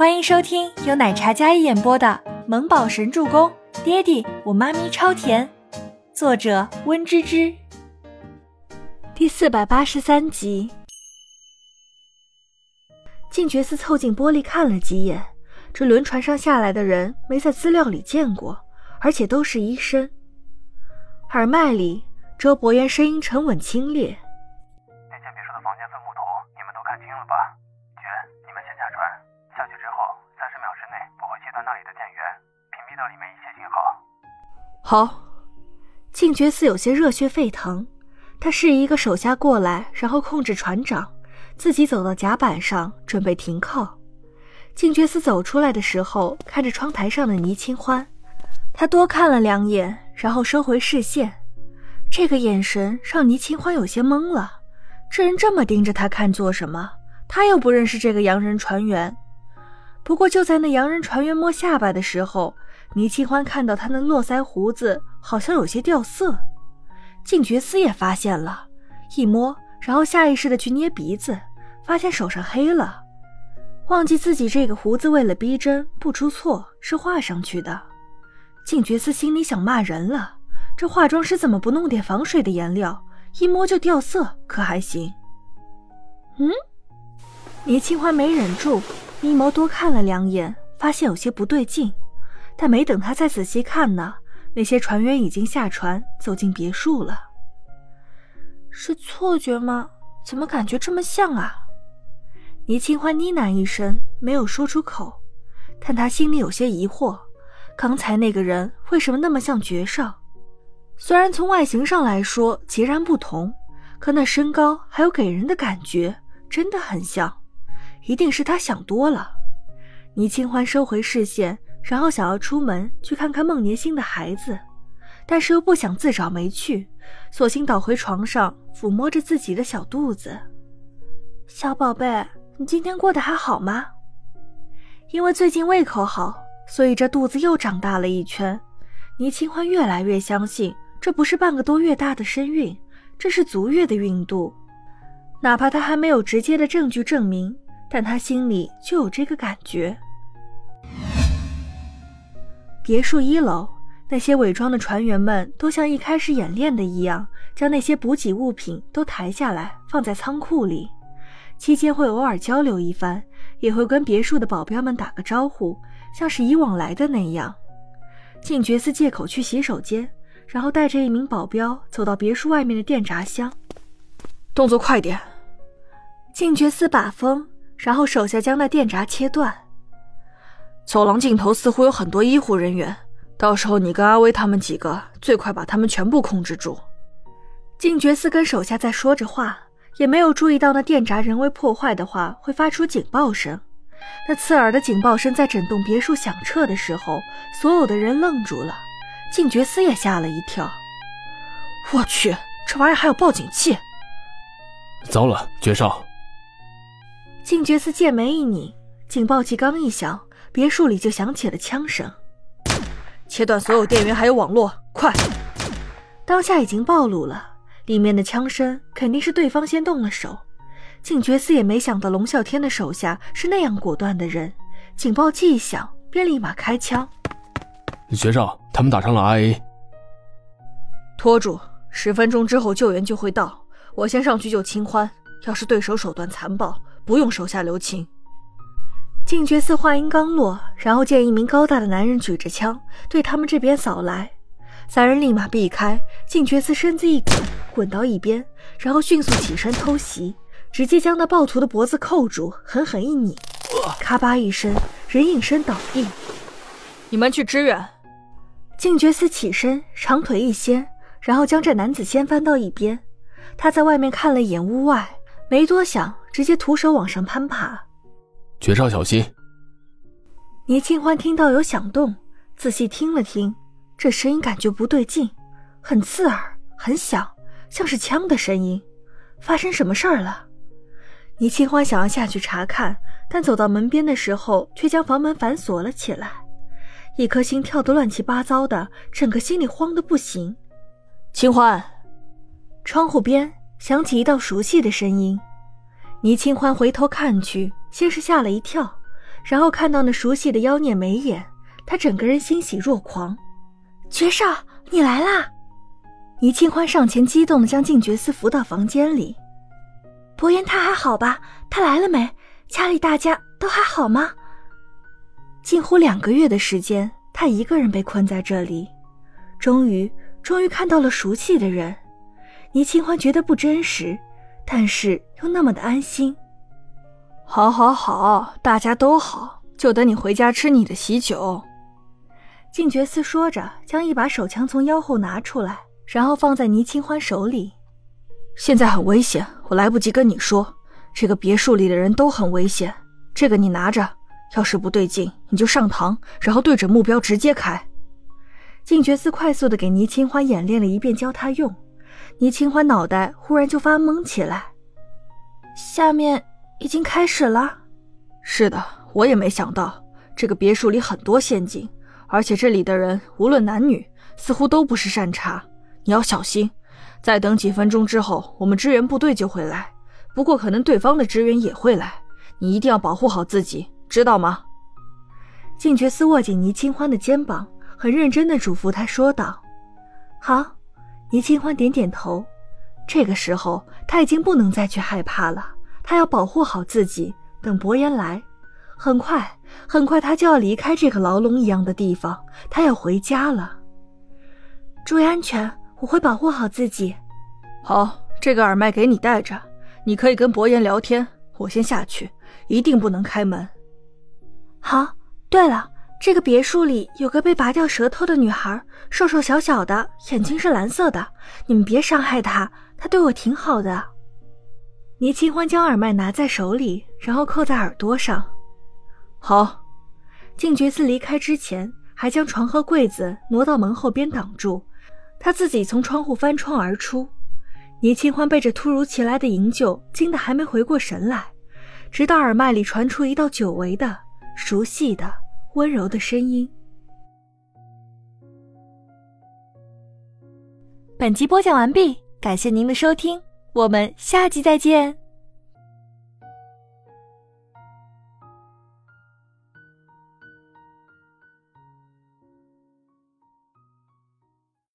欢迎收听由奶茶嘉一演播的《萌宝神助攻》，爹地我妈咪超甜，作者温芝芝。第483集。靳觉斯凑近玻璃看了几眼，这轮船上下来的人没在资料里见过，而且都是医生。耳麦里，周伯言声音沉稳清冽。那间别墅的房间分布图你们都看清了吧？觉，你们先下船，下去之后30秒之内我会切断那里的电源，屏蔽掉里面一切信号。好。靳觉斯有些热血沸腾，他示意一个手下过来，然后控制船长，自己走到甲板上准备停靠。靳觉斯走出来的时候，看着窗台上的倪清欢，他多看了两眼，然后收回视线。这个眼神让倪清欢有些懵了，这人这么盯着他看做什么？他又不认识这个洋人船员。不过就在那洋人船员摸下巴的时候，倪清欢看到他那络腮胡子好像有些掉色，靳觉斯也发现了，一摸，然后下意识的去捏鼻子，发现手上黑了，忘记自己这个胡子为了逼真不出错是画上去的。靳觉斯心里想骂人了，这化妆师怎么不弄点防水的颜料，一摸就掉色，可还行。倪清欢没忍住，眯眸多看了两眼，发现有些不对劲，但没等他再仔细看呢，那些船员已经下船走进别墅了。是错觉吗？怎么感觉这么像啊？倪清欢呢喃一声，没有说出口，但他心里有些疑惑，刚才那个人为什么那么像爵少？虽然从外形上来说截然不同，可那身高还有给人的感觉真的很像，一定是他想多了。倪清欢收回视线，然后想要出门去看看孟年星的孩子，但是又不想自找没趣，索性倒回床上抚摸着自己的小肚子。小宝贝，你今天过得还好吗？因为最近胃口好，所以这肚子又长大了一圈。倪清欢越来越相信，这不是半个多月大的身孕，这是足月的孕肚。哪怕他还没有直接的证据证明，但他心里就有这个感觉。别墅1楼，那些伪装的船员们都像一开始演练的一样，将那些补给物品都抬下来放在仓库里，期间会偶尔交流一番，也会跟别墅的保镖们打个招呼，像是以往来的那样。靳觉斯借口去洗手间，然后带着一名保镖走到别墅外面的电闸箱。动作快点！靳觉斯把风，然后手下将那电闸切断。走廊尽头似乎有很多医护人员，到时候你跟阿威他们几个最快把他们全部控制住。靳觉斯跟手下在说着话，也没有注意到那电闸人为破坏的话会发出警报声。那刺耳的警报声在整栋别墅响彻的时候，所有的人愣住了，靳觉斯也吓了一跳。我去，这玩意还有报警器！糟了，爵少！靳觉斯剑眉一拧，警报器刚一响，别墅里就响起了枪声。切断所有电源还有网络，快！当下已经暴露了，里面的枪声肯定是对方先动了手。靳觉斯也没想到龙啸天的手下是那样果断的人，警报器一响便立马开枪。爵少，他们打伤了 RA。 拖住，10分钟之后救援就会到，我先上去救清欢，要是对手手段残暴，不用手下留情。靳觉斯话音刚落，然后见一名高大的男人举着枪对他们这边扫来，三人立马避开。靳觉斯身子一滚，滚到一边，然后迅速起身偷袭，直接将那暴徒的脖子扣住，狠狠一拧，咔吧一声，人应声倒地。你们去支援！靳觉斯起身，长腿一掀，然后将这男子掀翻到一边。他在外面看了眼屋外，没多想，直接徒手往上攀爬。爵少小心！倪清欢听到有响动，仔细听了听，这声音感觉不对劲，很刺耳，很响，像是枪的声音。发生什么事儿了？倪清欢想要下去查看，但走到门边的时候，却将房门反锁了起来。一颗心跳得乱七八糟的，整个心里慌得不行。清欢！窗户边响起一道熟悉的声音。倪清欢回头看去，先是吓了一跳，然后看到那熟悉的妖孽眉眼，他整个人欣喜若狂。爵少，你来啦！倪清欢上前激动地将静觉司扶到房间里。伯言他还好吧？他来了没？家里大家都还好吗？近乎2个月的时间，他一个人被困在这里，终于看到了熟悉的人。倪清欢觉得不真实，但是又那么的安心。好，大家都好，就等你回家吃你的喜酒。静觉司说着，将一把手枪从腰后拿出来，然后放在倪清欢手里。现在很危险，我来不及跟你说，这个别墅里的人都很危险，这个你拿着，要是不对劲，你就上膛，然后对准目标直接开。静觉司快速地给倪清欢演练了一遍教他用，倪清欢脑袋忽然就发懵起来。下面已经开始了？是的，我也没想到，这个别墅里很多陷阱，而且这里的人无论男女似乎都不是善茬，你要小心。再等几分钟之后，我们支援部队就会来，不过可能对方的支援也会来，你一定要保护好自己，知道吗？静觉司握紧倪清欢的肩膀，很认真地嘱咐他说道。好。倪清欢点点头。这个时候他已经不能再去害怕了，他要保护好自己，等伯言来。很快他就要离开这个牢笼一样的地方，他要回家了。注意安全，我会保护好自己。好，这个耳麦给你带着，你可以跟伯言聊天，我先下去，一定不能开门。好，对了，这个别墅里有个被拔掉舌头的女孩，瘦小小的，眼睛是蓝色的，你们别伤害她，她对我挺好的。倪清欢将耳麦拿在手里，然后扣在耳朵上。好。静觉司离开之前还将床和柜子挪到门后边挡住，他自己从窗户翻窗而出。倪清欢被这突如其来的营救惊得还没回过神来，直到耳麦里传出一道久违的熟悉的温柔的声音。本集播讲完毕，感谢您的收听，我们下集再见。